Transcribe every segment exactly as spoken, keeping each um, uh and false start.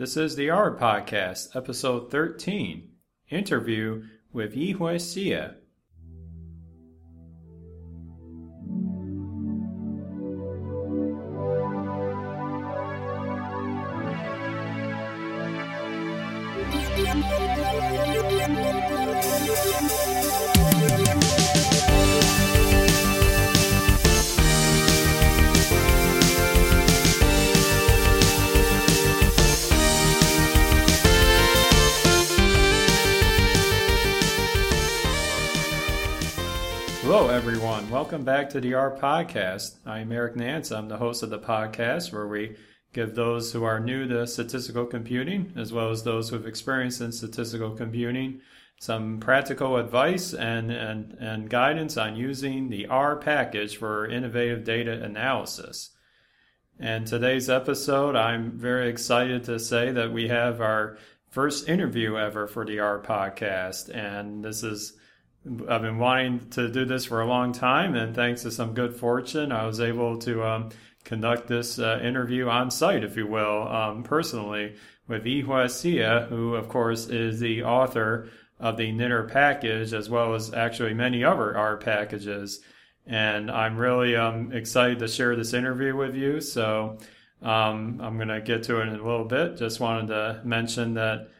This is the R-Podcast, Episode thirteen, Interview with Yihui Xie. Welcome back to the R-Podcast. I'm Eric Nance. I'm the host of the podcast where we give those who are new to statistical computing, as well as those who have experience in statistical computing, some practical advice and, and, and guidance on using the R package for innovative data analysis. And today's episode, I'm very excited to say that we have our first interview ever for the R-Podcast, and this is I've been wanting to do this for a long time, and thanks to some good fortune, I was able to um, conduct this uh, interview on site, if you will, um, personally, with Yihui Xie, who, of course, is the author of the knitr package, as well as actually many other R packages. And I'm really um, excited to share this interview with you, so um, I'm going to get to it in a little bit. Just wanted to mention that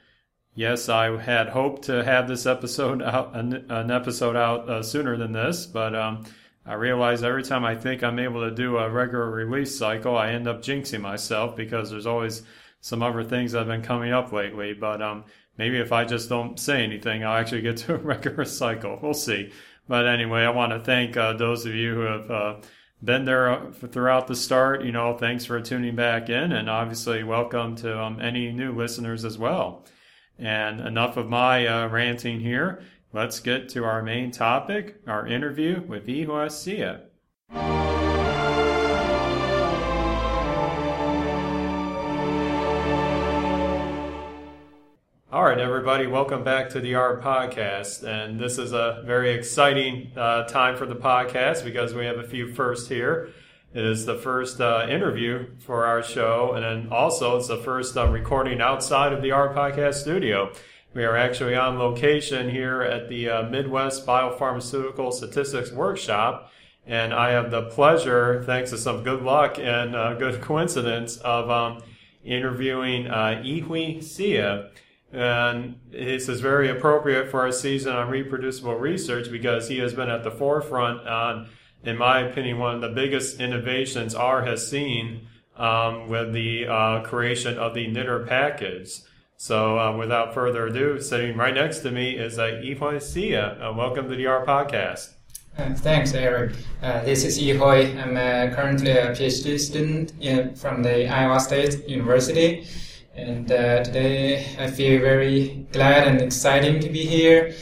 yes, I had hoped to have this episode out, an episode out uh, sooner than this, but um, I realize every time I think I'm able to do a regular release cycle, I end up jinxing myself because there's always some other things that have been coming up lately. But um, maybe if I just don't say anything, I'll actually get to a regular cycle. We'll see. But anyway, I want to thank uh, those of you who have uh, been there throughout the start. You know, thanks for tuning back in, and obviously welcome to um, any new listeners as well. And enough of my uh, ranting here. Let's get to our main topic, our interview with Yihui Xie. All right, everybody, welcome back to the R Podcast. And this is a very exciting uh, time for the podcast because we have a few firsts here. It is the first uh, interview for our show, and then also it's the first uh, recording outside of the R-Podcast studio. We are actually on location here at the uh, Midwest Biopharmaceutical Statistics Workshop, and I have the pleasure, thanks to some good luck and uh, good coincidence, of um, interviewing uh, Yihui Xie. And this is very appropriate for our season on reproducible research because he has been at the forefront on, in my opinion, one of the biggest innovations R has seen um, with the uh, creation of the knitr package. So uh, without further ado, sitting right next to me is uh, Yihui Xie. Uh, welcome to the R Podcast. Uh, thanks, Eric. Uh, this is Yihui. I'm uh, currently a PhD student in, from the Iowa State University. And uh, today I feel very glad and excited to be here.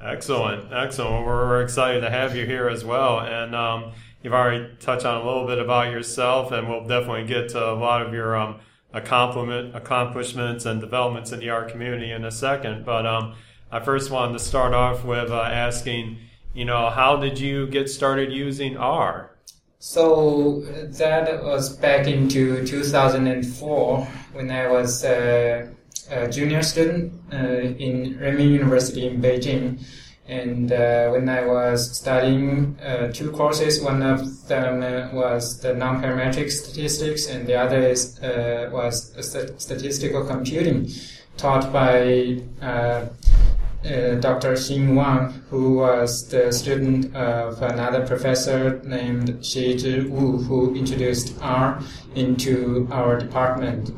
Excellent, excellent. We're excited to have you here as well. And um, you've already touched on a little bit about yourself, and we'll definitely get to a lot of your um, accomplishments and developments in the art community in a second. But um, I first wanted to start off with uh, asking, you know, how did you get started using R? So that was back into two thousand four when I was Uh, a junior student uh, in Renmin University in Beijing, and uh, when I was studying uh, two courses, one of them uh, was the nonparametric statistics, and the other is uh, was st- statistical computing, taught by uh, uh, Doctor Xin Wang, who was the student of another professor named Shi zhi Wu, who introduced R into our department.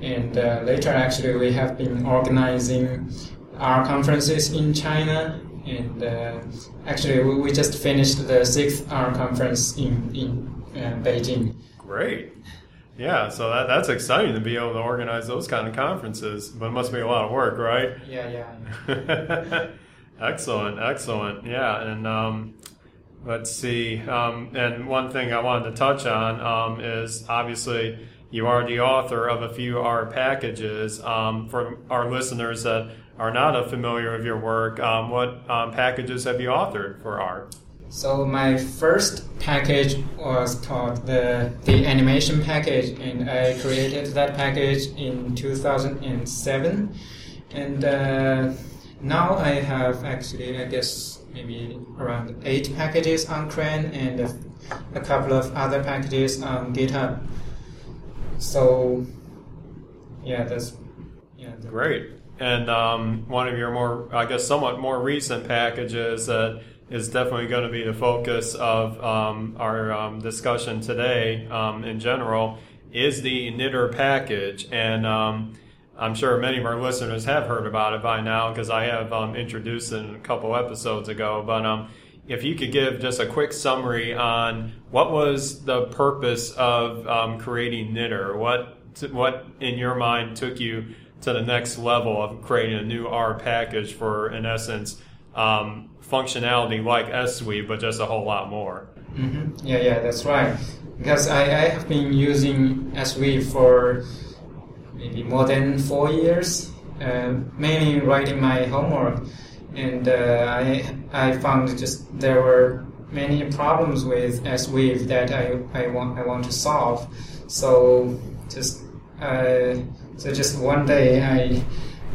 And uh, later, actually, we have been organizing R conferences in China. And uh, actually, we, we just finished the sixth R conference in, in uh, Beijing. Great. Yeah, so that, that's exciting to be able to organize those kind of conferences. But it must be a lot of work, right? Yeah, yeah. Excellent, excellent. Yeah, and um, let's see. Um, and one thing I wanted to touch on um, is obviously you are the author of a few R packages. Um, for our listeners that are not familiar with your work, um, what um, packages have you authored for R? So my first package was called the, the animation package, and I created that package in two thousand seven. And uh, now I have actually, I guess, maybe around eight packages on CRAN and a, a couple of other packages on GitHub. So, yeah, that's... yeah. That's great. And um, one of your more, I guess, somewhat more recent packages that... Uh, is definitely going to be the focus of um, our um, discussion today um, in general, is the knitr package. And um, I'm sure many of our listeners have heard about it by now because I have um, introduced it a couple episodes ago. But um, if you could give just a quick summary on what was the purpose of um, creating knitr, what, t- what in your mind took you to the next level of creating a new R package for, in essence, um, functionality like S-Sweave, but just a whole lot more. Mm-hmm. Yeah, yeah, that's right. Because I, I have been using S-Sweave for maybe more than four years, uh, mainly writing my homework. And uh, I I found just there were many problems with S-Sweave that I, I want I want to solve. So just uh, so just one day I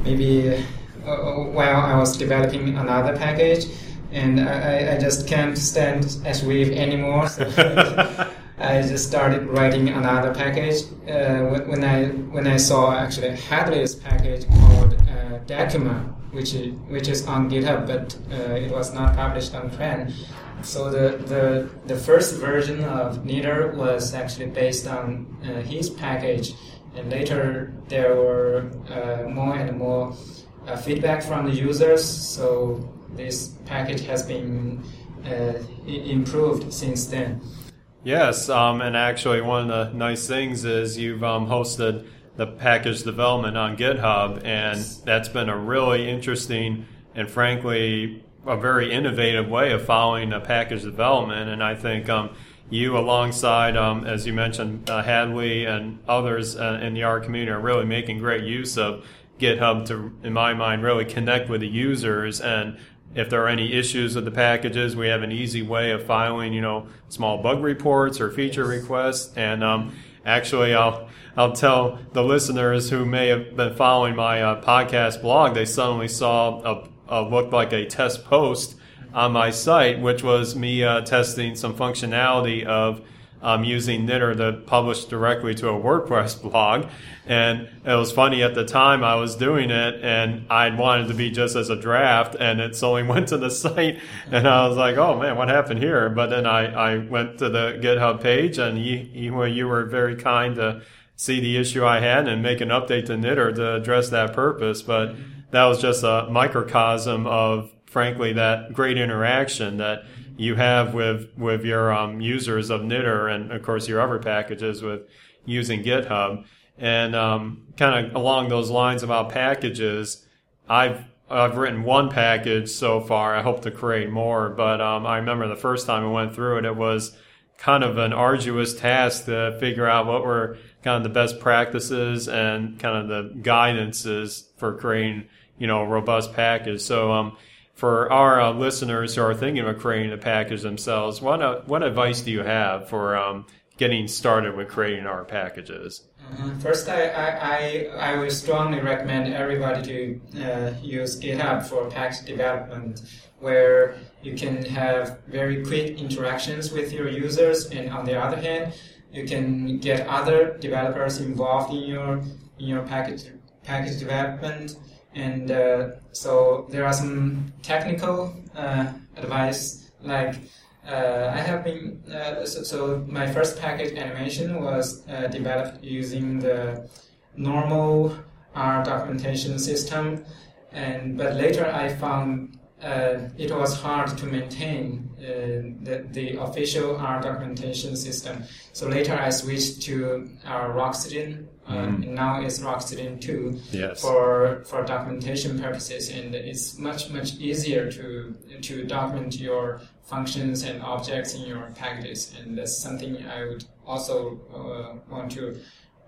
maybe. Uh, while I was developing another package, and I, I just can't stand S-Sweave anymore, so I just started writing another package. Uh, when I when I saw actually Hadley's package called uh, decuma, which is, which is on GitHub, but uh, it was not published on CRAN. So the, the the first version of knitr was actually based on uh, his package, and later there were uh, more and more. Uh, feedback from the users, so this package has been uh, improved since then. Yes, um, and actually one of the nice things is you've um, hosted the package development on GitHub, and that's been a really interesting and frankly a very innovative way of following a package development. And I think um, you alongside, um, as you mentioned, uh, Hadley and others uh, in the R community are really making great use of GitHub to, in my mind, really connect with the users, and if there are any issues with the packages, we have an easy way of filing, you know, small bug reports or feature yes. requests. And um, actually, I'll I'll tell the listeners who may have been following my uh, podcast blog, they suddenly saw a, a looked like a test post on my site, which was me uh, testing some functionality of. Um, using knitr to publish directly to a WordPress blog. And it was funny, at the time I was doing it and I wanted to be just as a draft, and it solely went to the site, and I was like, oh man, what happened here? But then I, I went to the GitHub page, and you, you, you were very kind to see the issue I had and make an update to knitr to address that purpose. But that was just a microcosm of, frankly, that great interaction that you have with with your um, users of knitr, and of course your other packages with using GitHub. And um, kind of along those lines about packages, I've I've written one package so far. I hope to create more, but um, I remember the first time I went through it, it was kind of an arduous task to figure out what were kind of the best practices and kind of the guidances for creating, you know, a robust package. So. Um, For our uh, listeners who are thinking of creating a package themselves, what uh, what advice do you have for um, getting started with creating our packages? Uh, first, I, I I I would strongly recommend everybody to uh, use GitHub for package development, where you can have very quick interactions with your users, and on the other hand, you can get other developers involved in your in your package package development. And uh, so there are some technical uh, advice, like uh, I have been, uh, so, so my first package animation was uh, developed using the normal R documentation system, and but later I found uh, it was hard to maintain uh, the, the official R documentation system. So later I switched to our Roxygen. Uh, mm. And now it's Roxygen two yes. for for documentation purposes, and it's much much easier to to document your functions and objects in your packages, and that's something I would also uh, want to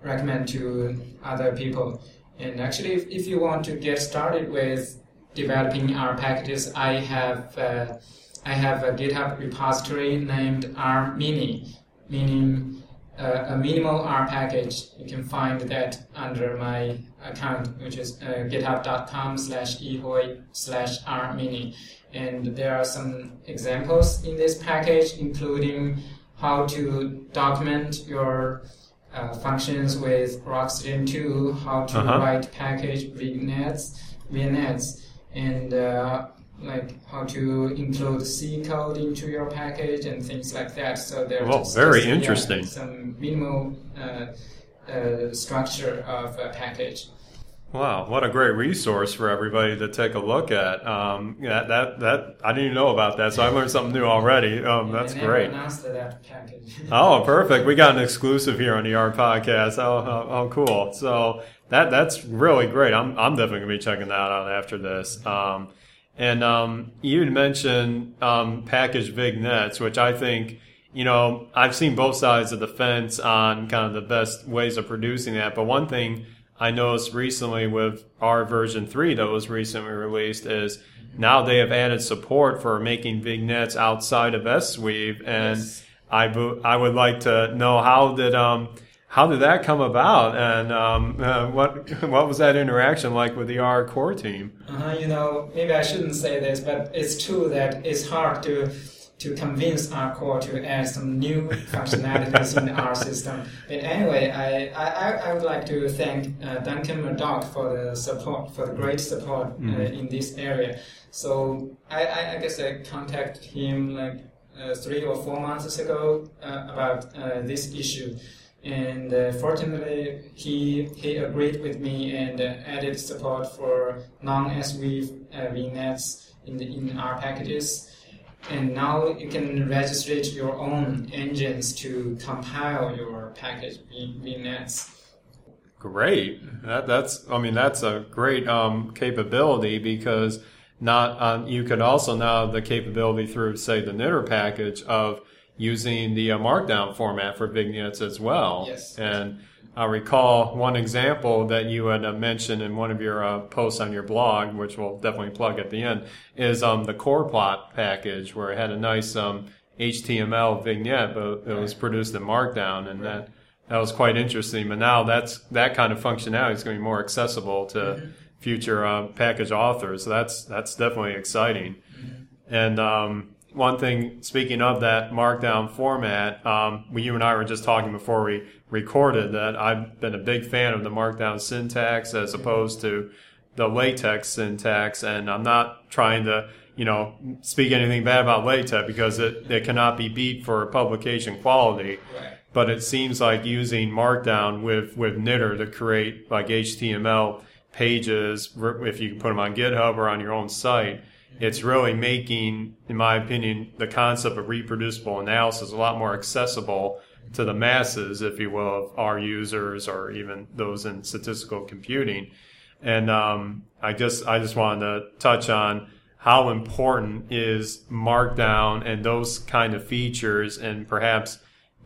recommend to other people. And actually, if, if you want to get started with developing our packages, I have uh, I have a GitHub repository named R mini, meaning uh, a minimal R package. You can find that under my account, which is uh, github.com slash Yihui slash rmini. And there are some examples in this package, including how to document your uh, functions with Roxygen two, how to uh-huh. write package vignettes, vignettes, and uh, like how to include C code into your package and things like that. So there's well, very just, interesting. Yeah, some minimal uh, uh, structure of a package. Wow, what a great resource for everybody to take a look at. Um, yeah, that that I didn't know about that, so I learned something new already. Um, that's great. That oh, perfect. We got an exclusive here on the R-Podcast. Oh, oh, oh, cool. So that that's really great. I'm I'm definitely going to be checking that out after this. Um, and um, you mentioned um, package vignettes, which I think, you know, I've seen both sides of the fence on kind of the best ways of producing that. But one thing I noticed recently with our version three that was recently released is now they have added support for making vignettes outside of S Sweave, and yes. I bo- I would like to know how did um how did that come about, and um uh, what what was that interaction like with the R core team? Uh, you know, maybe I shouldn't say this, but it's true that it's hard to. to convince our core to add some new functionalities in our system. But anyway, I, I, I would like to thank uh, Duncan Murdoch for the support, for the great support uh, mm-hmm. in this area. So I, I, I guess I contacted him like uh, three or four months ago uh, about uh, this issue. And uh, fortunately, he he agreed with me and uh, added support for non-S Sweave uh, vignettes in, the, in our packages. And now you can register your own engines to compile your package vignettes. Great. That, that's, I mean, that's a great um, capability, because not um, you could also now have the capability through, say, the knitr package of using the uh, markdown format for vignettes as well. Yes. And I recall one example that you had mentioned in one of your uh, posts on your blog, which we'll definitely plug at the end, is um, the core plot package, where it had a nice um, H T M L vignette, but it was produced in Markdown, and right. that that was quite interesting. But now that's that kind of functionality is going to be more accessible to mm-hmm. future uh, package authors. So that's that's definitely exciting. Mm-hmm. And um, one thing, speaking of that Markdown format, um, we, you and I were just talking before we recorded that I've been a big fan of the Markdown syntax as opposed to the LaTeX syntax, and I'm not trying to, you know, speak anything bad about LaTeX because it, it cannot be beat for publication quality. Right. But it seems like using Markdown with, with knitr to create like H T M L pages, if you can put them on GitHub or on your own site, it's really making, in my opinion, the concept of reproducible analysis a lot more accessible to the masses, if you will, of our users or even those in statistical computing. And um, I just I just wanted to touch on how important is Markdown and those kind of features, and perhaps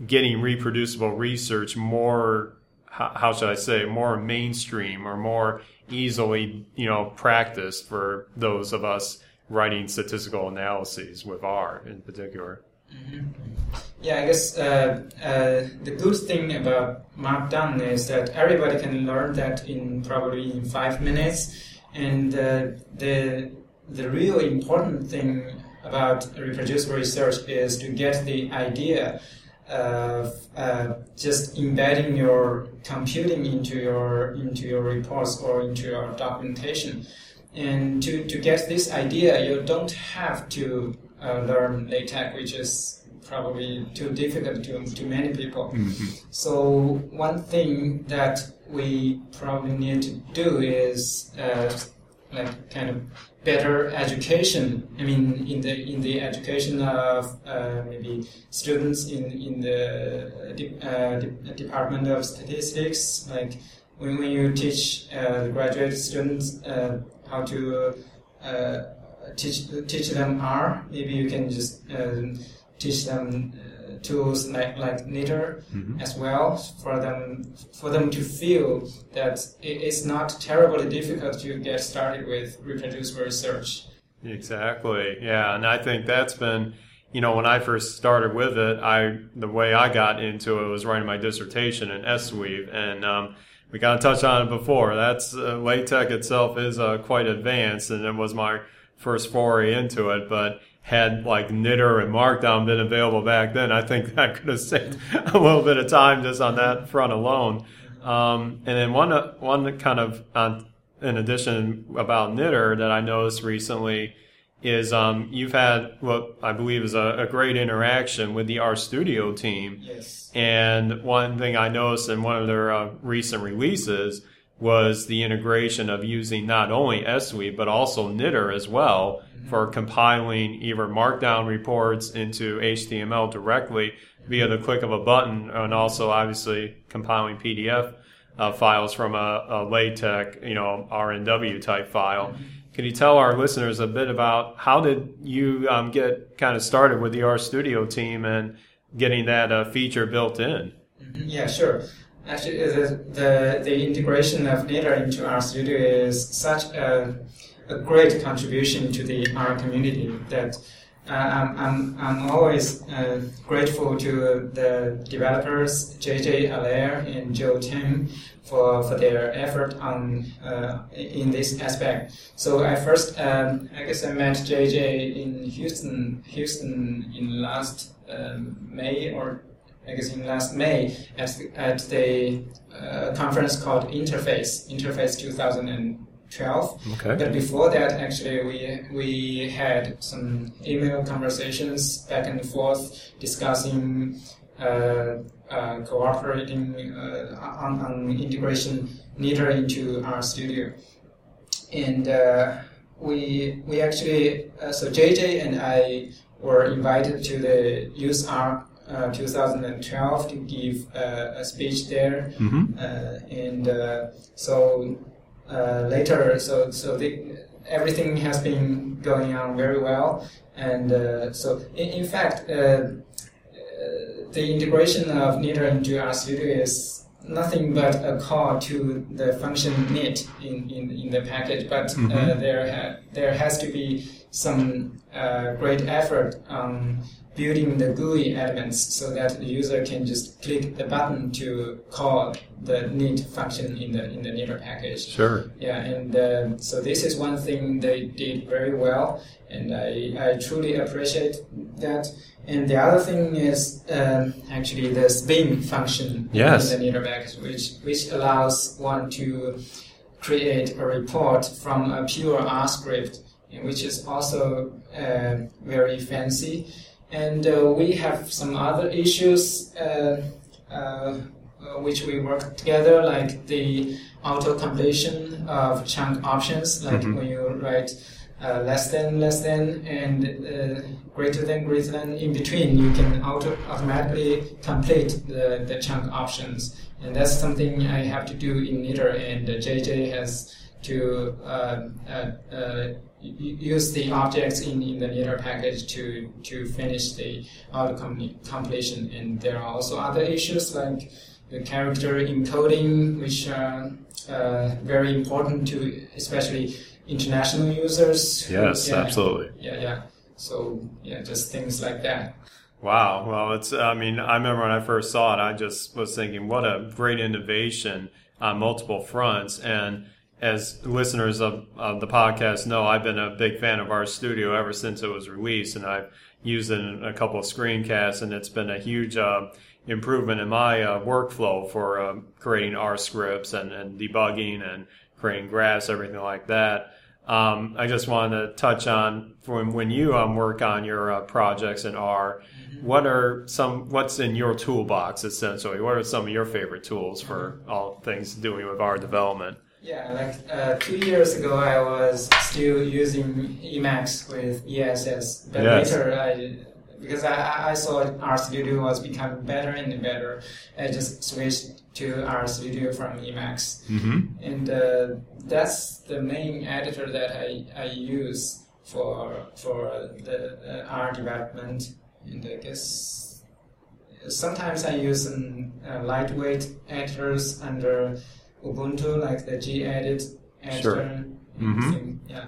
getting reproducible research more, how should I say, more mainstream or more easily, you know, practiced for those of us writing statistical analyses with R in particular. Mm-hmm. Yeah, I guess uh, uh, the good thing about Markdown is that everybody can learn that in probably in five minutes. And uh, the the real important thing about reproducible research is to get the idea of uh, just embedding your computing into your into your reports or into your documentation. And to, to get this idea, you don't have to Uh, learn LaTeX, which is probably too difficult to to many people. Mm-hmm. So one thing that we probably need to do is uh, like kind of better education. I mean, in the in the education of uh, maybe students in in the de- uh, de- Department of Statistics. Like when when you teach uh, graduate students uh, how to uh, Teach teach them R. Maybe you can just uh, teach them uh, tools like like knitr mm-hmm. as well, for them for them to feel that it's not terribly difficult to get started with reproducible research. Exactly. Yeah. And I think that's been, you know, when I first started with it, I the way I got into it was writing my dissertation in S Sweave. And um, we kind of touched on it before. That's uh, LaTeX itself is uh, quite advanced, and it was my first foray into it. But had like knitr and Markdown been available back then, I think that could have saved a little bit of time just on that front alone. Um, and then one one kind of, uh, in addition about knitr that I noticed recently is um, you've had what I believe is a, a great interaction with the RStudio team. Yes. And one thing I noticed in one of their uh, recent releases was the integration of using not only S Sweave but also knitr as well, mm-hmm. for compiling either Markdown reports into H T M L directly via the click of a button, and also obviously compiling P D F uh, files from a, a LaTeX, you know, R N W type file. Mm-hmm. Can you tell our listeners a bit about how did you um, get kind of started with the RStudio team and getting that uh, feature built in? Yeah, sure. Actually, the, the, the integration of knitr into RStudio is such a, a great contribution to the R community that uh, I'm, I'm, I'm always uh, grateful to the developers, J J Allaire and Joe Tim, for, for their effort on uh, in this aspect. So I first, um, I guess I met J J in Houston, Houston in last um, May or I guess in last May at the, at the uh, conference called Interface, Interface twenty twelve. Okay. But before that, actually, we we had some email conversations back and forth discussing uh, uh, cooperating uh, on, on integration knitr into RStudio, and uh, we we actually uh, so J J and I were invited to the use R. Uh, twenty twelve to give uh, a speech there, mm-hmm. uh, and uh, so uh, later, so so the, everything has been going on very well, and uh, so in, in fact, uh, uh, the integration of knitr into RStudio is nothing but a call to the function knit in, in, in the package, but mm-hmm. uh, there ha- there has to be some uh, great effort on building the G U I elements so that the user can just click the button to call the knit function in the in the knitr package. Sure. Yeah, and uh, so this is one thing they did very well, and I, I truly appreciate that. And the other thing is um, actually the spin function yes. in the knitr package, which which allows one to create a report from a pure R script, which is also uh, very fancy. And uh, we have some other issues uh, uh, which we work together, like the auto-completion of chunk options, like mm-hmm. when you write uh, less than, less than, and uh, greater than, greater than, in between, you can auto automatically complete the, the chunk options. And that's something I have to do in knitr, and J J has to uh, uh, uh, use the objects in, in the knitr package to to finish the auto completion. And there are also other issues like the character encoding, which are uh, very important to especially international users. Yes, yeah, absolutely. Yeah, yeah. So yeah, just things like that. Wow. Well, it's. I mean, I remember when I first saw it, I just was thinking, what a great innovation on multiple fronts. And as listeners of, of the podcast know, I've been a big fan of RStudio ever since it was released, and I've used it in a couple of screencasts, and it's been a huge uh, improvement in my uh, workflow for uh, creating R scripts and, and debugging and creating graphs, everything like that. Um, I just wanted to touch on when, when you um, work on your uh, projects in R, what are some what's in your toolbox essentially? What are some of your favorite tools for all things doing with R development? Yeah, like uh, two years ago, I was still using Emacs with E S S, but yes. later, I because I, I saw RStudio was becoming better and better, I just switched to RStudio from Emacs, mm-hmm. and uh, that's the main editor that I, I use for for the uh, R development, and I guess sometimes I use some uh, lightweight editors under Ubuntu, like the G-Edit editor. Sure. Mm-hmm. Yeah.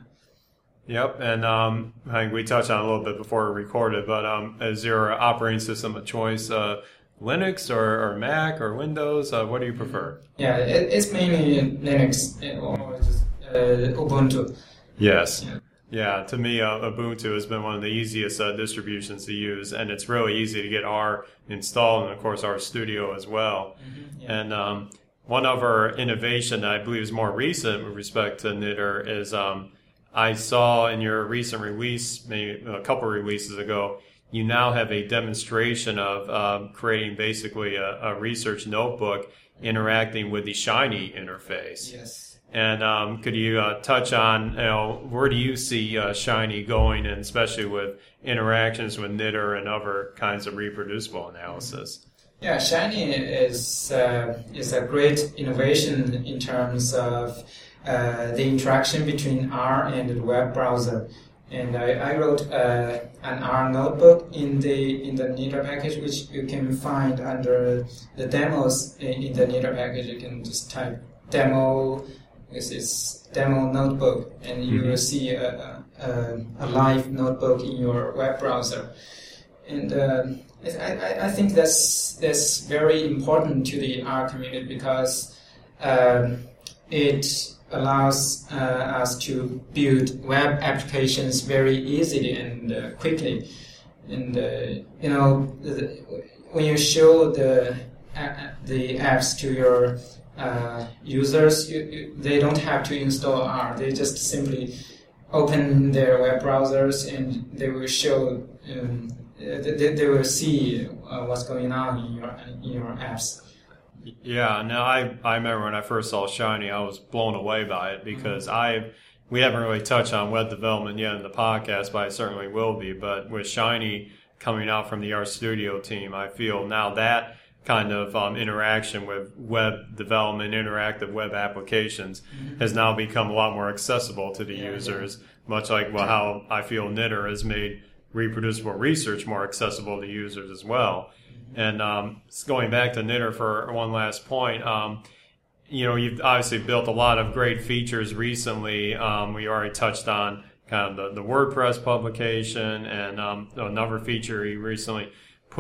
Yep, and um, I think we touched on it a little bit before we recorded, but um, is your operating system of choice uh, Linux or, or Mac or Windows? Uh, what do you prefer? Yeah, it, it's mainly Linux or just uh, Ubuntu. Yes. Yeah. Yeah, to me, uh, Ubuntu has been one of the easiest uh, distributions to use, and it's really easy to get R installed, and of course RStudio as well. Mm-hmm, yeah. And um, one other innovation that I believe is more recent with respect to knitr is um, I saw in your recent release, maybe a couple releases ago, you now have a demonstration of um, creating basically a, a research notebook interacting with the Shiny interface. Yes. And um, could you uh, touch on, you know, where do you see uh, Shiny going, and especially with interactions with knitr and other kinds of reproducible analysis? Yeah, Shiny is uh, is a great innovation in terms of uh, the interaction between R and the web browser. And I, I wrote uh, an R notebook in the in the knitr package, which you can find under the demos in, in the knitr package. You can just type demo. This is demo notebook, and you will see a, a, a live notebook in your web browser. And uh, I, I think that's that's very important to the R community, because uh, it allows uh, us to build web applications very easily and uh, quickly. And uh, you know, the, when you show the uh, the apps to your Uh, users, you, you, they don't have to install R. They just simply open their web browsers, and they will show, um, they, they will see uh, what's going on in your in your apps. Yeah. Now, I I remember when I first saw Shiny, I was blown away by it, because mm-hmm. I we haven't really touched on web development yet in the podcast, but I certainly will be. But with Shiny coming out from the RStudio team, I feel now that kind of um, interaction with web development, interactive web applications, mm-hmm. has now become a lot more accessible to the yeah, users, yeah. much like well, how I feel knitr has made reproducible research more accessible to users as well. Mm-hmm. And um, going back to knitr for one last point, um, you know, you've obviously built a lot of great features recently. Um, we already touched on kind of the, the WordPress publication, and um, another feature you recently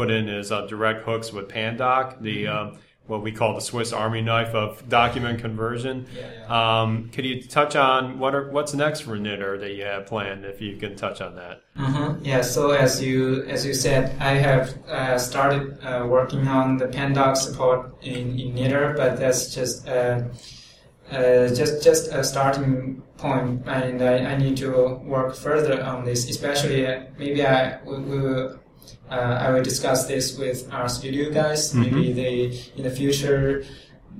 put in is uh, direct hooks with Pandoc, the mm-hmm. uh, what we call the Swiss Army knife of document conversion. Yeah, yeah. Um, could you touch on what are, what's next for knitr that you have planned, if you can touch on that? Uh-huh. Yeah. So as you as you said, I have uh, started uh, working on the Pandoc support in, in knitr, but that's just uh, uh, just just a starting point, and I, I need to work further on this. Especially uh, maybe I we will. Uh, I will discuss this with our studio guys. Mm-hmm. Maybe they, in the future,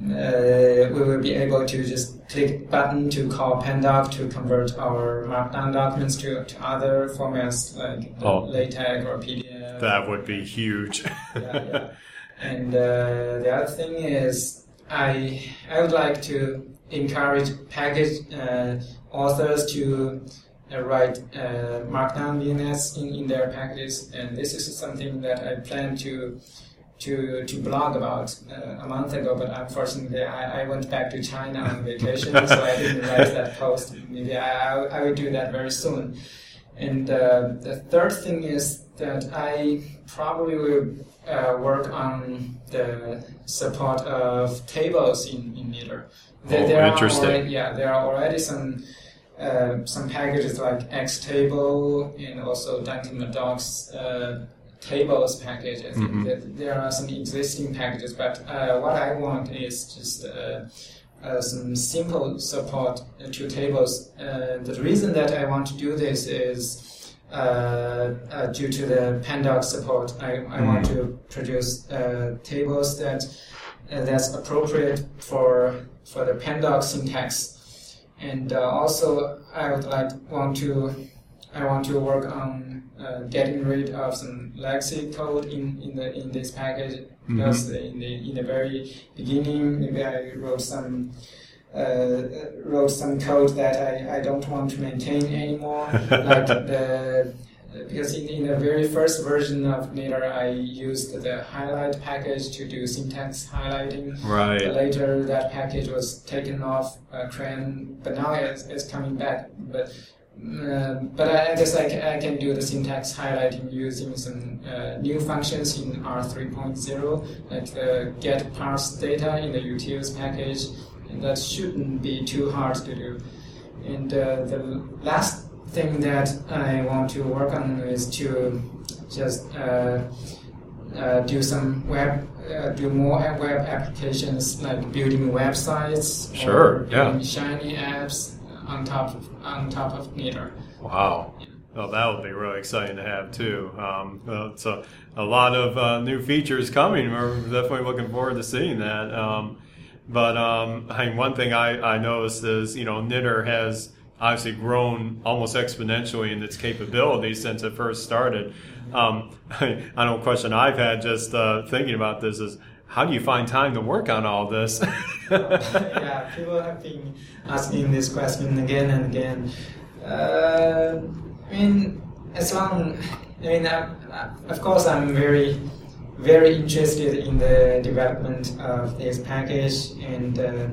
uh, we will be able to just click button to call Pandoc to convert our markdown documents to, to other formats like oh, LaTeX or P D F. That would be huge. yeah, yeah. And uh, the other thing is, I I would like to encourage package uh, authors to Uh, write uh, markdown V N S in, in their packages, and this is something that I planned to to to blog about uh, a month ago. But unfortunately, I, I went back to China on vacation, so I didn't write that post. Maybe I, I, I will do that very soon. And uh, the third thing is that I probably will uh, work on the support of tables in in knitr. There, oh, there interesting. Are already, yeah, there are already some. Uh, some packages like xtable and also Duncan Murdoch's uh, tables package. I think mm-hmm. that there are some existing packages, but uh, what I want is just uh, uh, some simple support to tables. Uh, the reason that I want to do this is uh, uh, due to the Pandoc support. I, I mm-hmm. want to produce uh, tables that uh, that's appropriate for for the Pandoc syntax. And uh, also, I would like want to, I want to work on uh, getting rid of some legacy code in, in the in this package. Mm-hmm. Because in the in the very beginning, maybe I wrote some uh, wrote some code that I, I don't want to maintain anymore. like the because in, in the very first version of knitr, I used the highlight package to do syntax highlighting. Right. Later, that package was taken off uh, CRAN, but now it's, it's coming back. But Uh, but I guess I can, I can do the syntax highlighting using some uh, new functions in R three point oh, like the get parse data in the utils package, and that shouldn't be too hard to do. And uh, the last thing that I want to work on is to just uh, uh, do some web, uh, do more web applications, like building websites, sure, or yeah, Shiny apps on top of on top of knitr. Wow. Yeah. Well, that would be really exciting to have too. Um, well, it's a, a lot of uh, new features coming. We're definitely looking forward to seeing that. Um, but um, I mean, one thing I, I noticed is, you know, knitr has obviously grown almost exponentially in its capability since it first started. Um, I, I know a question I've had just uh, thinking about this is, how do you find time to work on all this? Yeah, people have been asking this question again and again. Uh, I mean, as long, I mean, I, I, of course, I'm very, very interested in the development of this package, and uh,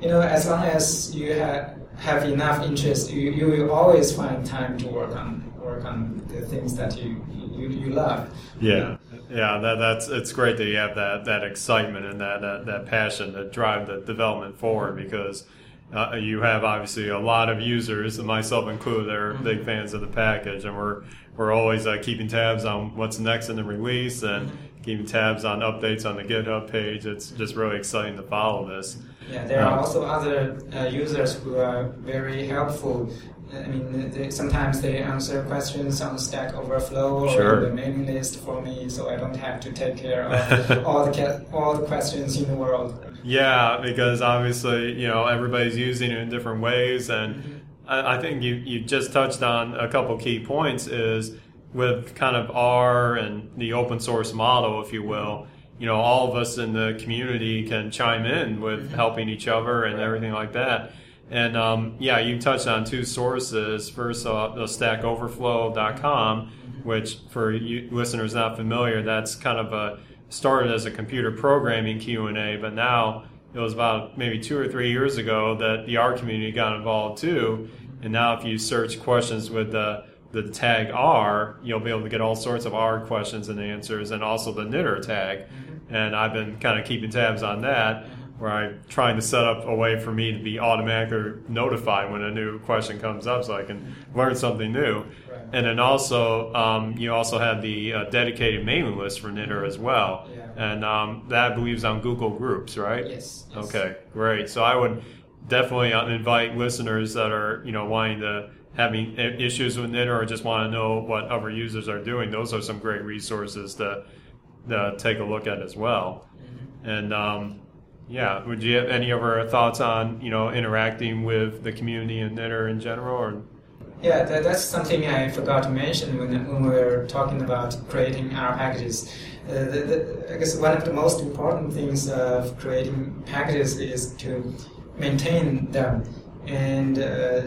you know, as long as you have have enough interest, you, you will always find time to work on work on the things that you you, you love. Yeah. Yeah, that, that's it's great that you have that, that excitement and that, that, that passion to drive the development forward, because uh, you have obviously a lot of users, and myself included, that are big fans of the package, and we're we're always uh, keeping tabs on what's next in the release and keeping tabs on updates on the GitHub page. It's just really exciting to follow this. Yeah, there are um, also other uh, users who are very helpful. I mean, they, sometimes they answer questions on Stack Overflow, sure, or the mailing list for me, so I don't have to take care of all the all the questions in the world. Yeah, because obviously, you know, everybody's using it in different ways, and mm-hmm. I, I think you, you just touched on a couple key points. Is with kind of R and the open source model, if you will, you know, all of us in the community can chime in with mm-hmm. helping each other and right. everything like that. And, um, yeah, you touched on two sources. First, uh, stack overflow dot com, which, for you listeners not familiar, that's kind of a, started as a computer programming Q and A, but now it was about maybe two or three years ago that the R community got involved too. And now if you search questions with the, the tag R, you'll be able to get all sorts of R questions and answers, and also the knitr tag. And I've been kind of keeping tabs on that, where I'm trying to set up a way for me to be automatically notified when a new question comes up so I can learn something new. Right. And then also, um, you also have the uh, dedicated mailing list for knitr as well. Yeah. And um, that, I believe, is on Google Groups, right? Yes, yes. Okay, great. So I would definitely invite listeners that are, you know, wanting to, having issues with knitr or just want to know what other users are doing. Those are some great resources to, to take a look at as well. Mm-hmm. And, um, yeah, would you have any other thoughts on, you know, interacting with the community and knitr in general? Or? Yeah, that, that's something I forgot to mention when, when we were talking about creating our packages. Uh, the, the, I guess one of the most important things of creating packages is to maintain them. And, uh,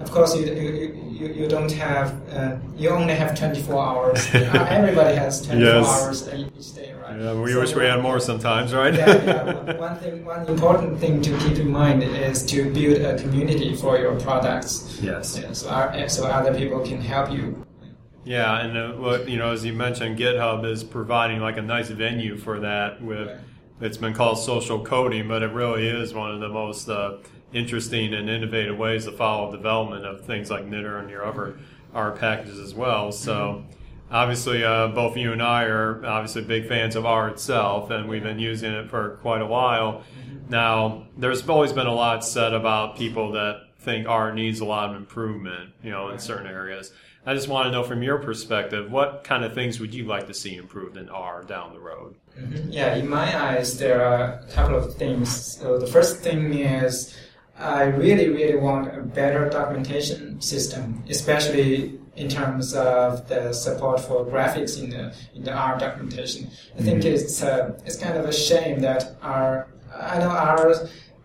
of course, you you, you, you don't have, uh, you only have twenty-four hours. Everybody has twenty-four yes. hours each day, right? Yeah, we so wish we had more sometimes, right? yeah, yeah. One thing, one important thing to keep in mind is to build a community for your products. Yes. Yeah, so, our, so other people can help you. Yeah, and uh, what, you know, as you mentioned, GitHub is providing like a nice venue for that. With right. It's been called social coding, but it really is one of the most Uh, interesting and innovative ways to follow development of things like knitr and your other R packages as well. So obviously uh, both you and I are obviously big fans of R itself, and we've been using it for quite a while. Now, there's always been a lot said about people that think R needs a lot of improvement, you know, in certain areas. I just want to know from your perspective, what kind of things would you like to see improved in R down the road? Mm-hmm. Yeah, in my eyes, there are a couple of things. So the first thing is, I really, really want a better documentation system, especially in terms of the support for graphics in the in the R documentation. I think mm-hmm. it's uh, it's kind of a shame that our I know our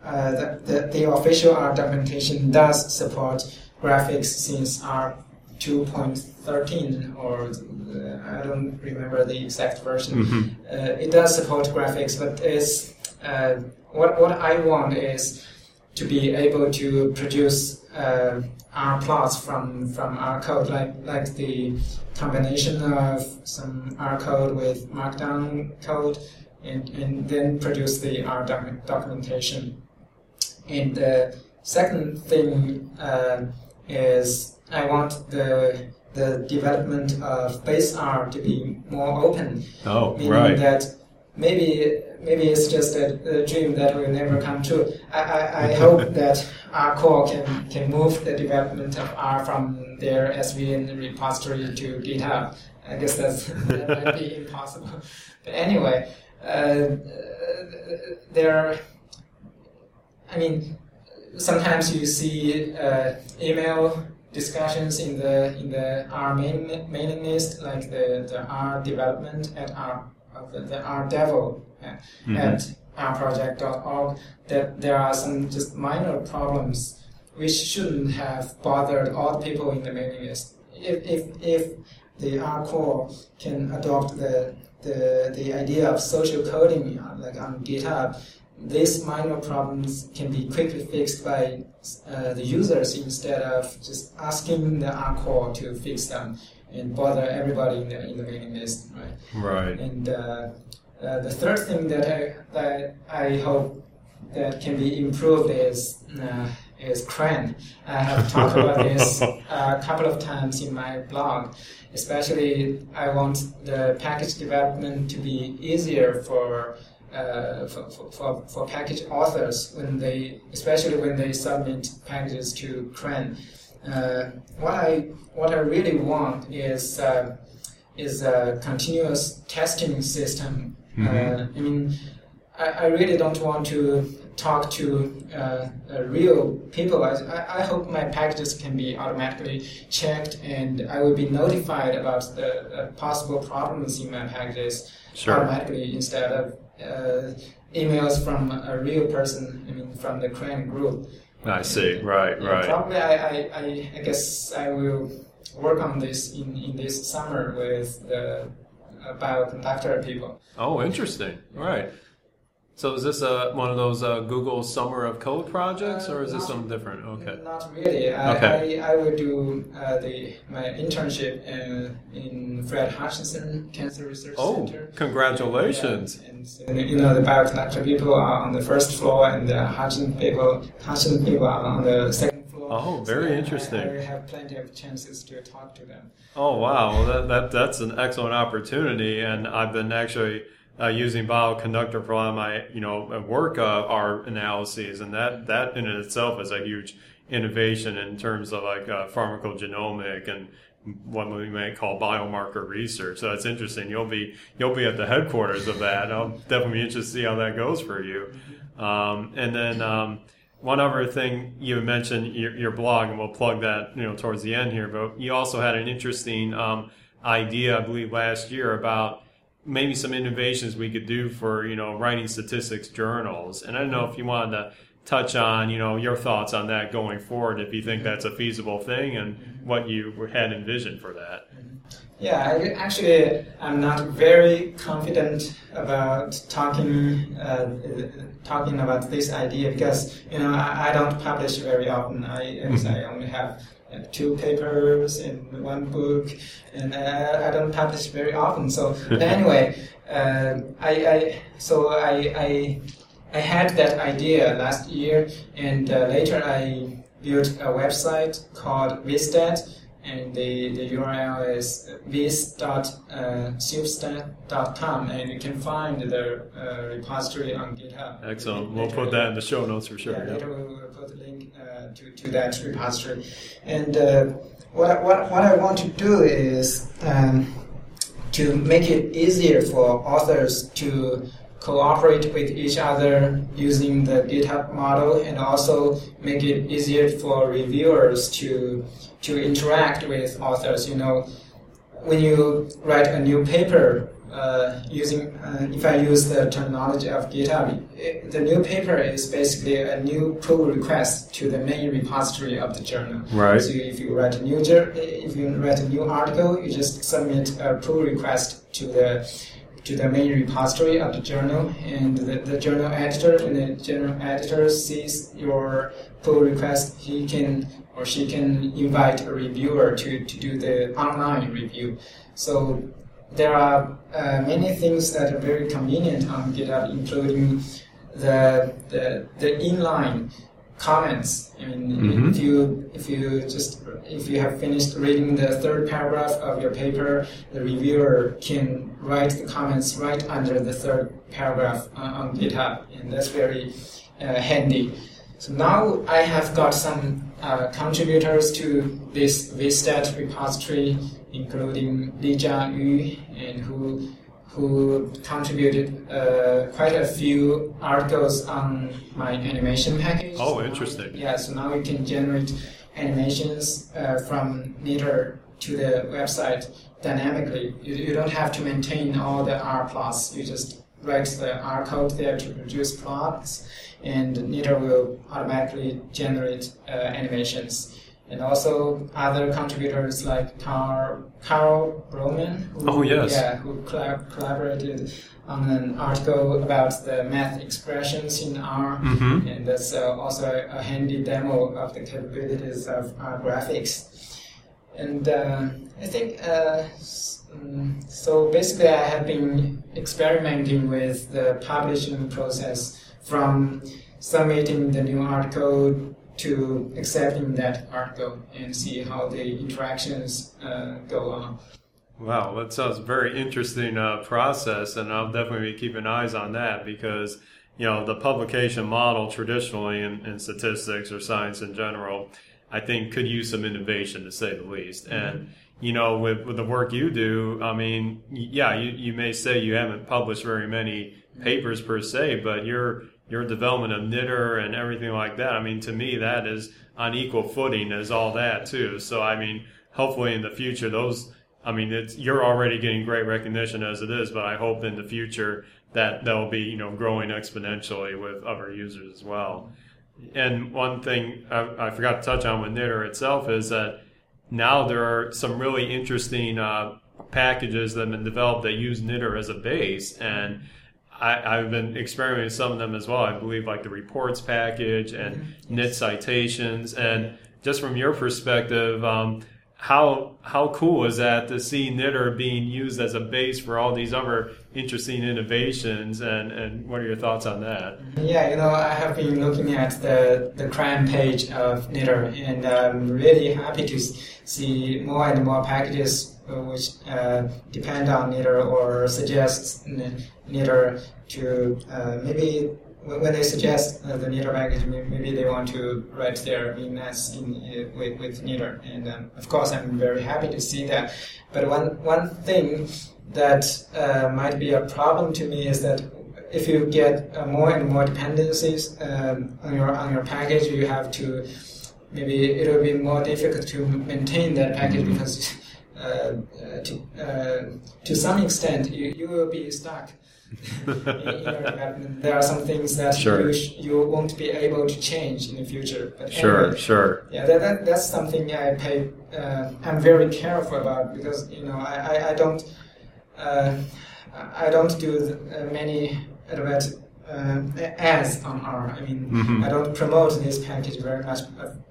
uh, the, the the official R documentation does support graphics since R two point thirteen or uh, I don't remember the exact version. Mm-hmm. Uh, it does support graphics, but it's uh, what what I want is to be able to produce uh, R plots from, from R code, like like the combination of some R code with markdown code, and, and then produce the R doc- documentation. And the second thing uh, is I want the the development of base R to be more open. Oh, meaning right. that maybe maybe it's just a, a dream that will never come true. I, I, I hope that R core can, can move the development of R from their S V N repository to GitHub. I guess that's, that might be impossible. But anyway, uh, there. I mean, sometimes you see uh, email discussions in the in the R main, mailing list, like the, the R development at R of the, the R devil at, mm-hmm. at r project dot org, that there are some just minor problems which shouldn't have bothered all the people in the mailing list. If if if the R core can adopt the the the idea of social coding, like on GitHub, these minor problems can be quickly fixed by uh, the users instead of just asking the R core to fix them and bother everybody in the in the mailing list, right? Right. And uh, uh, the third thing that I that I hope that can be improved is uh, is CRAN. I have talked about this a couple of times in my blog. Especially, I want the package development to be easier for. Uh, for, for for package authors when they, especially when they submit packages to CRAN, uh, what I what I really want is uh, is a continuous testing system. Mm-hmm. Uh, I mean, I, I really don't want to talk to uh, real people. I, I hope my packages can be automatically checked, and I will be notified about the uh, possible problems in my packages sure. automatically instead of. Uh, emails from a real person, I mean, from the CRAN group. I see, and, right, and right. Probably, I, I, I guess I will work on this in, in this summer with the uh, Bioconductor people. Oh, interesting. All right. So is this uh, one of those uh, Google Summer of Code projects, or is uh, not, this something different? Okay. Not really. I okay. I, I will do uh, the my internship in, in Fred Hutchinson Cancer Research oh, Center. Oh, congratulations! And, uh, and, and you know the Bioconductor people are on the first floor, and the Hutchinson people Hutchinson people are on the second floor. Oh, very so interesting. I, I have plenty of chances to talk to them. Oh wow, well, that, that that's an excellent opportunity, and I've been actually. Uh, using Bioconductor for all of my, you know, work uh, R analyses, and that, that in itself is a huge innovation in terms of like uh, pharmacogenomic and what we may call biomarker research. So it's interesting. You'll be you'll be at the headquarters of that. I'll definitely be interested to see how that goes for you. Um, and then um, one other thing you mentioned your, your blog, and we'll plug that, you know, towards the end here. But you also had an interesting um, idea, I believe, last year about. Maybe some innovations we could do for, you know, writing statistics journals. And I don't know if you wanted to touch on, you know, your thoughts on that going forward, if you think that's a feasible thing and what you had envisioned for that. Yeah, I, actually, I'm not very confident about talking uh, talking about this idea because, you know, I, I don't publish very often. I, I only have two papers and one book, and uh, I don't publish very often. So but anyway, uh, I, I so I, I I had that idea last year, and uh, later I built a website called Vstat, and the, the U R L is vis dot substat dot com, and you can find the uh, repository on GitHub. Excellent. We'll put that in the show notes for sure. Yeah, yeah. The link uh, to, to that repository, and uh, what, I, what what I want to do is um, to make it easier for authors to cooperate with each other using the GitHub model, and also make it easier for reviewers to to interact with authors. You know, when you write a new paper. Uh, using, uh, if I use the terminology of GitHub, it, the new paper is basically a new pull request to the main repository of the journal. Right. So if you write a new if you write a new article, you just submit a pull request to the to the main repository of the journal, and the, the journal editor, when the journal editor sees your pull request, he can or she can invite a reviewer to, to do the online review. So there are uh, many things that are very convenient on GitHub, including the the, the inline comments. I mean, mm-hmm. if you if you just if you have finished reading the third paragraph of your paper, the reviewer can write the comments right under the third paragraph on, on GitHub, and that's very uh, handy. So now I have got some uh, contributors to this vstat repository, including Li Jia Yu, and who who contributed uh, quite a few articles on my animation package. Oh, interesting. So now, yeah, so now we can generate animations uh, from knitr to the website dynamically. You, you don't have to maintain all the R plots. You just write the R code there to produce plots, and knitr will automatically generate uh, animations. And also other contributors like Carl, Carl Broman, who, oh, yes. yeah, who collab- collaborated on an article about the math expressions in R, mm-hmm. and that's uh, also a, a handy demo of the capabilities of R graphics. And uh, I think, uh, so basically I have been experimenting with the publishing process, from submitting the new article to accepting that article, and see how the interactions uh, go on. Wow, that sounds very interesting uh, process, and I'll definitely be keeping eyes on that, because you know the publication model traditionally in, in statistics or science in general, I think could use some innovation, to say the least. Mm-hmm. And you know with, with the work you do, I mean, yeah, you, you may say you haven't published very many papers per se, but you're your development of knitr and everything like that, I mean, to me, that is on equal footing as all that, too. So, I mean, hopefully in the future, those, I mean, it's, you're already getting great recognition as it is, but I hope in the future that they'll be, you know, growing exponentially with other users as well. And one thing I, I forgot to touch on with knitr itself is that now there are some really interesting uh, packages that have been developed that use knitr as a base, and I, I've been experimenting with some of them as well. I believe like the reports package and mm-hmm. knit citations. And just from your perspective, um, how how cool is that to see knitr being used as a base for all these other interesting innovations? And, and what are your thoughts on that? Yeah, you know, I have been looking at the, the CRAN page of knitr, and I'm really happy to see more and more packages which uh, depend on knitr or suggests knitr to uh, maybe when they suggest uh, the knitr package, maybe they want to write their Emacs in uh, with, with knitr, and um, of course I'm very happy to see that. But one one thing that uh, might be a problem to me is that if you get uh, more and more dependencies um, on your on your package, you have to, maybe it will be more difficult to maintain that package, because Uh, uh, to, uh, to some extent, you, you will be stuck. in, in your development. There are some things that sure. you, sh- you won't be able to change in the future. But sure, anyway, sure. Yeah, that, that that's something I pay. Uh, I'm very careful about, because you know I I, I don't uh, I don't do the, uh, many advert uh, ads on R. I mean, mm-hmm. I don't promote this package very much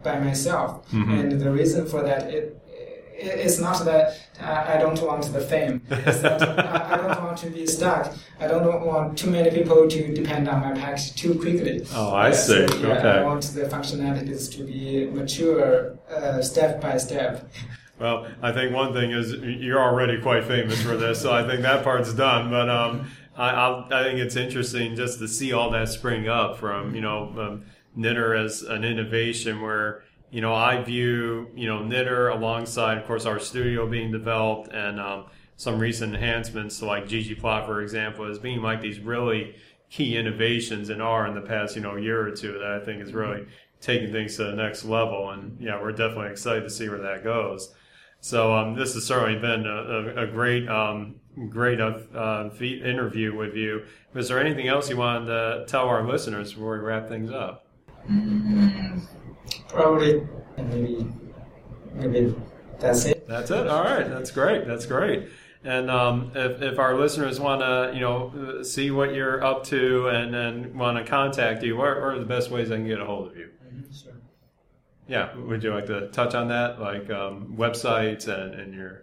by myself, mm-hmm. and the reason for that it. It's not that I don't want the fame. It's that I don't want to be stuck. I don't want too many people to depend on my package too quickly. Oh, I yeah, see. So, yeah, okay. I want the functionalities to be mature uh, step by step. Well, I think one thing is you're already quite famous for this, so I think that part's done. But um, I, I, I think it's interesting just to see all that spring up from, you know, um, knitr as an innovation where, you know, I view, you know, knitr alongside, of course, RStudio being developed and um, some recent enhancements like ggplot, for example, as being like these really key innovations in R in the past, you know, year or two that I think is really taking things to the next level. And, yeah, we're definitely excited to see where that goes. So um, this has certainly been a, a, a great, um, great uh, interview with you. Was there anything else you wanted to tell our listeners before we wrap things up? Probably, and maybe, maybe that's it. That's it. All right. That's great. That's great. And um, if, if our listeners want to, you know, see what you're up to and, and want to contact you, what are the best ways they can get a hold of you? Sure. Yeah, would you like to touch on that, like um, websites and, and your...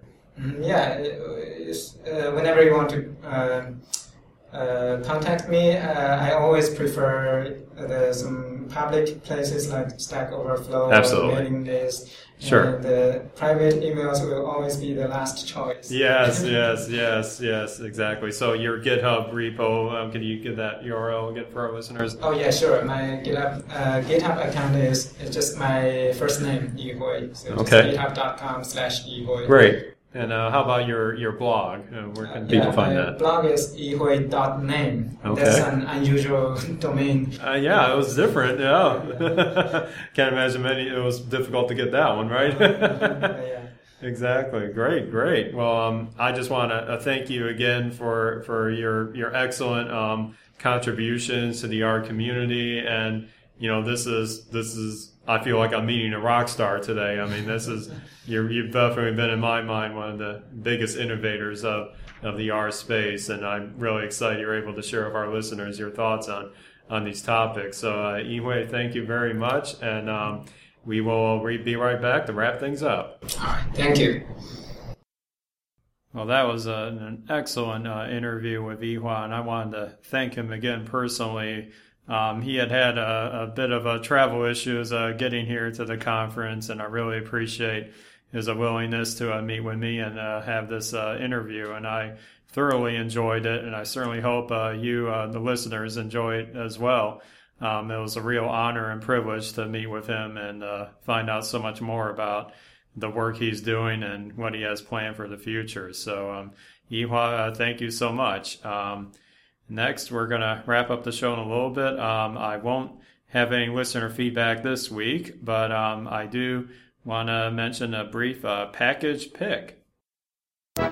Yeah, uh, whenever you want to uh, uh, contact me, uh, I always prefer the, some public places like Stack Overflow, Absolutely. mailing lists. Sure. And the private emails will always be the last choice. Yes, yes, yes, yes, exactly. So your GitHub repo, um, can you give that U R L again for our listeners? Oh yeah, sure. My GitHub uh, GitHub account is it's just my first name, Yihui. So okay. GitHub dot com slash Yihui. Great. And uh, how about your, your blog? Uh, where can uh, yeah, people find my that? My blog is yihui dot name. Okay. That's an unusual domain. Uh, yeah, it was different. Yeah. yeah. Can't imagine many. It was difficult to get that one, right? yeah. Exactly. Great, great. Well, um, I just want to uh, thank you again for, for your, your excellent um, contributions to the R community. And, you know, this is this is... I feel like I'm meeting a rock star today. I mean, this is you're, you've definitely been in my mind one of the biggest innovators of, of the R space, and I'm really excited you're able to share with our listeners your thoughts on, on these topics. So, uh, Yihui, thank you very much, and um, we will re- be right back to wrap things up. All right, thank you. Well, that was a, an excellent uh, interview with Yihui, and I wanted to thank him again personally. Um, he had had a, a bit of a travel issues uh, getting here to the conference, and I really appreciate his willingness to uh, meet with me and uh, have this uh, interview. And I thoroughly enjoyed it, and I certainly hope uh, you, uh, the listeners, enjoy it as well. Um, it was a real honor and privilege to meet with him and uh, find out so much more about the work he's doing and what he has planned for the future. So, um, Yihui, uh, thank you so much. Um, Next, we're going to wrap up the show in a little bit. Um, I won't have any listener feedback this week, but um, I do want to mention a brief uh, package pick. Hey!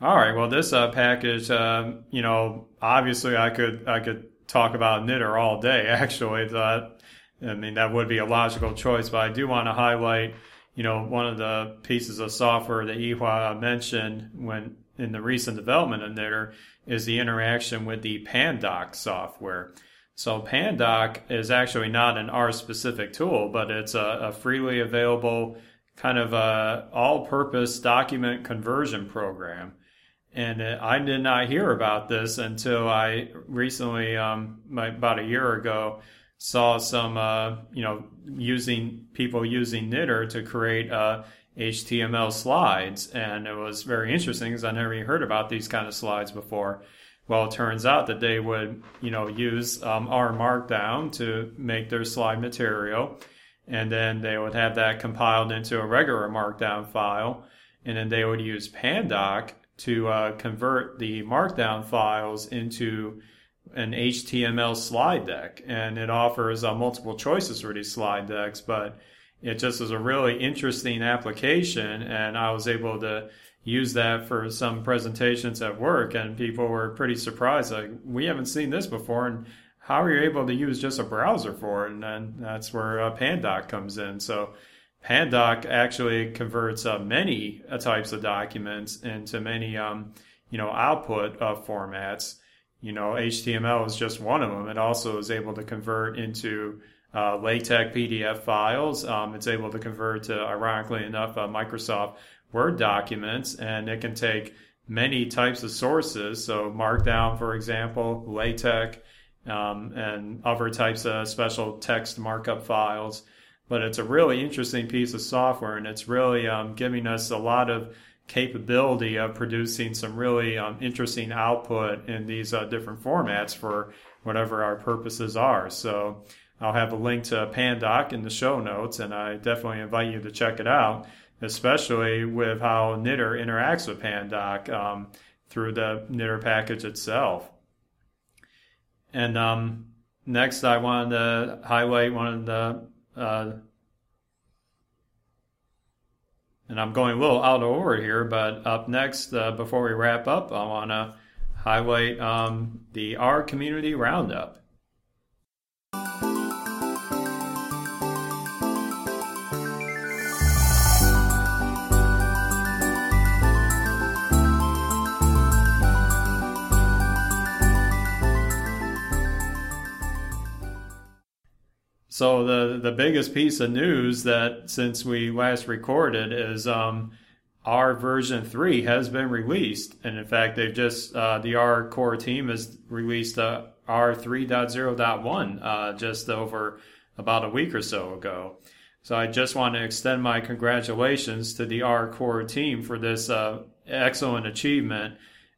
All right. Well, this uh, package, uh, you know, obviously I could I could talk about knitr all day. Actually, that. I mean, that would be a logical choice, but I do want to highlight, you know, one of the pieces of software that Yihui mentioned when in the recent development of knitr is the interaction with the Pandoc software. So Pandoc is actually not an R-specific tool, but it's a, a freely available kind of a all-purpose document conversion program. And I did not hear about this until I recently, um, my, about a year ago, saw some, uh, you know, using people using knitr to create uh, H T M L slides. And it was very interesting because I never even heard about these kind of slides before. Well, it turns out that they would, you know, use um, R Markdown to make their slide material. And then they would have that compiled into a regular Markdown file. And then they would use Pandoc to uh, convert the Markdown files into an H T M L slide deck, and it offers uh, multiple choices for these slide decks, but it just is a really interesting application, and I was able to use that for some presentations at work, and people were pretty surprised, like, we haven't seen this before, and how are you able to use just a browser for it? And then that's where uh, Pandoc comes in. So Pandoc actually converts uh, many uh, types of documents into many um, you know, output uh, formats. You know, H T M L is just one of them. It also is able to convert into uh, LaTeX P D F files. Um, it's able to convert to, ironically enough, uh, Microsoft Word documents, and it can take many types of sources. So Markdown, for example, LaTeX, um, and other types of special text markup files. But it's a really interesting piece of software, and it's really um, giving us a lot of capability of producing some really um, interesting output in these uh, different formats for whatever our purposes are. So I'll have a link to Pandoc in the show notes, and I definitely invite you to check it out, especially with how knitr interacts with Pandoc um, through the knitr package itself. And um, next, I wanted to highlight one of the uh, And I'm going a little out of order here, but up next, uh, before we wrap up, I want to highlight um, the R Community Roundup. So the, the biggest piece of news that since we last recorded is um, R version three has been released. And in fact, they've just, uh, the R core team has released uh, R three point oh point one uh, just over about a week or so ago. So I just want to extend my congratulations to the R core team for this uh, excellent achievement.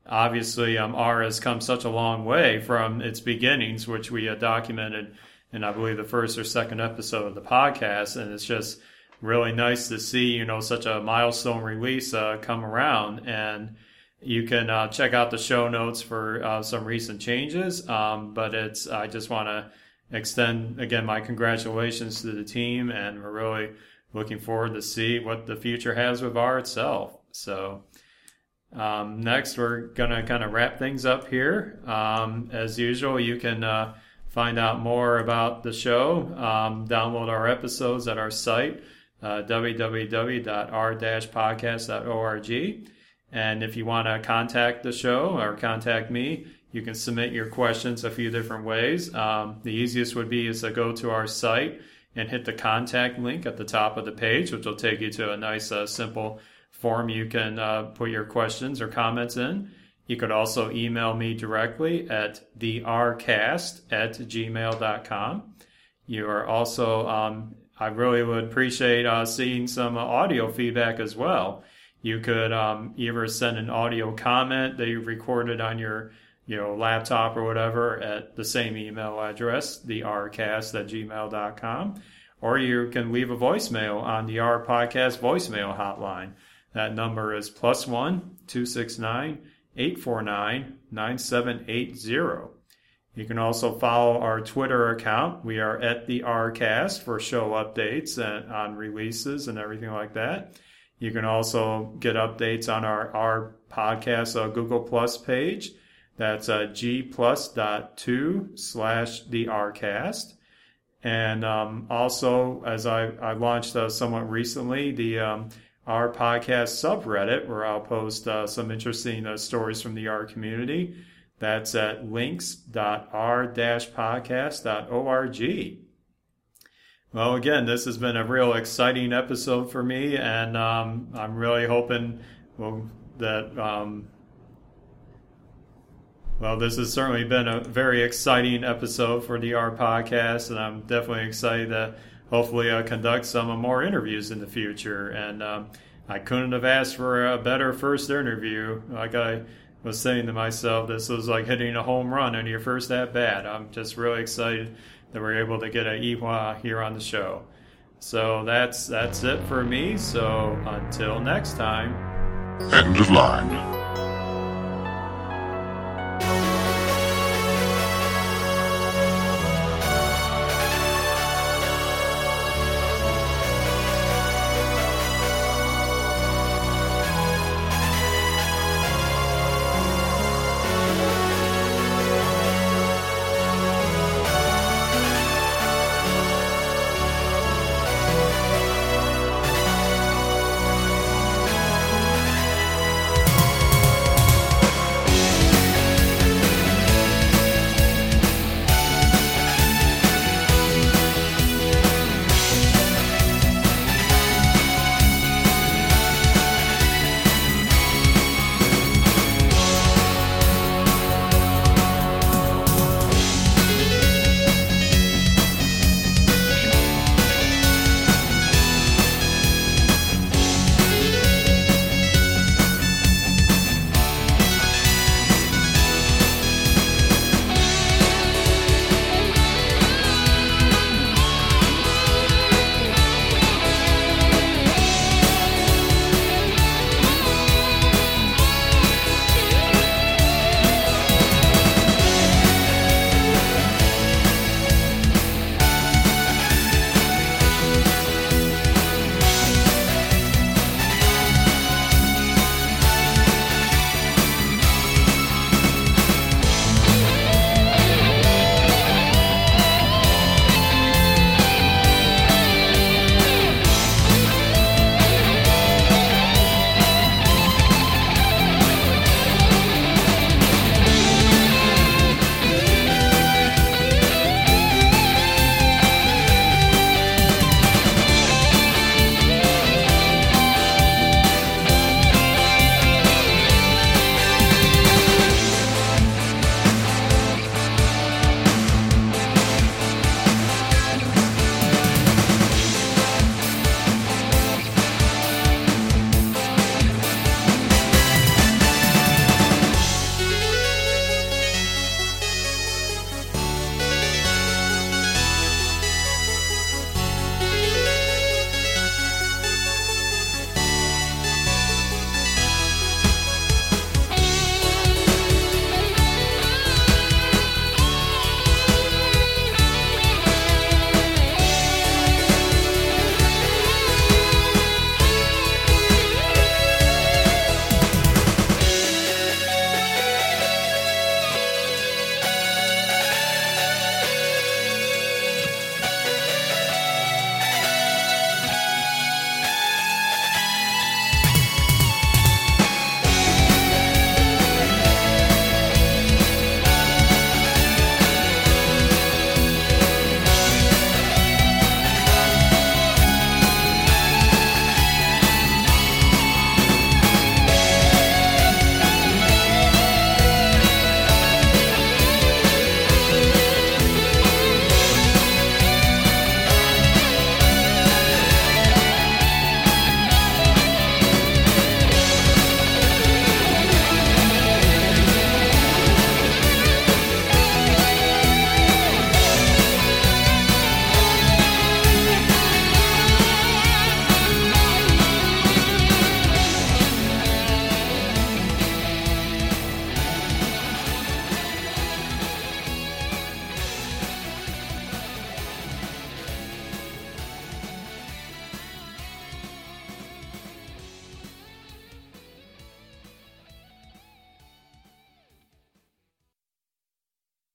Obviously, um, R has come such a long way from its beginnings, which we uh, documented in, I believe, the first or second episode of the podcast. And it's just really nice to see, you know, such a milestone release uh, come around. And you can uh, check out the show notes for uh, some recent changes. Um, but it's I just want to extend, again, my congratulations to the team, and we're really looking forward to see what the future has with R itself. So um, next, we're going to kind of wrap things up here. Um, as usual, you can uh, find out more about the show, um, download our episodes at our site, uh, w w w dot r dash podcast dot org. And if you want to contact the show or contact me, you can submit your questions a few different ways. Um, the easiest would be is to go to our site and hit the contact link at the top of the page, which will take you to a nice, uh, simple form you can uh, put your questions or comments in. You could also email me directly at the r cast at gmail dot com. You are also, um, I really would appreciate uh, seeing some audio feedback as well. You could um, either send an audio comment that you've recorded on your you know, laptop or whatever at the same email address, the r cast at gmail dot com. Or you can leave a voicemail on the R-Podcast voicemail hotline. That number is plus one two six nine eight four nine nine seven eight zero. You can also follow our Twitter account. We are at the R-Cast for show updates and on releases and everything like that. You can also get updates on our R-Podcast uh, Google Plus page. That's uh, g plus dot two slash the r cast. And um, also, as I, I launched uh, somewhat recently, the um, R Podcast subreddit, where I'll post uh, some interesting uh, stories from the R community. That's at links dot r dash podcast dot org. Well, again, this has been a real exciting episode for me, and um, I'm really hoping well, that... Um, Well, this has certainly been a very exciting episode for the R-Podcast, and I'm definitely excited to hopefully uh, conduct some more interviews in the future. And um, I couldn't have asked for a better first interview. Like I was saying to myself, this was like hitting a home run in your first at-bat. I'm just really excited that we're able to get a Yihui here on the show. So that's that's it for me. So until next time. End of line.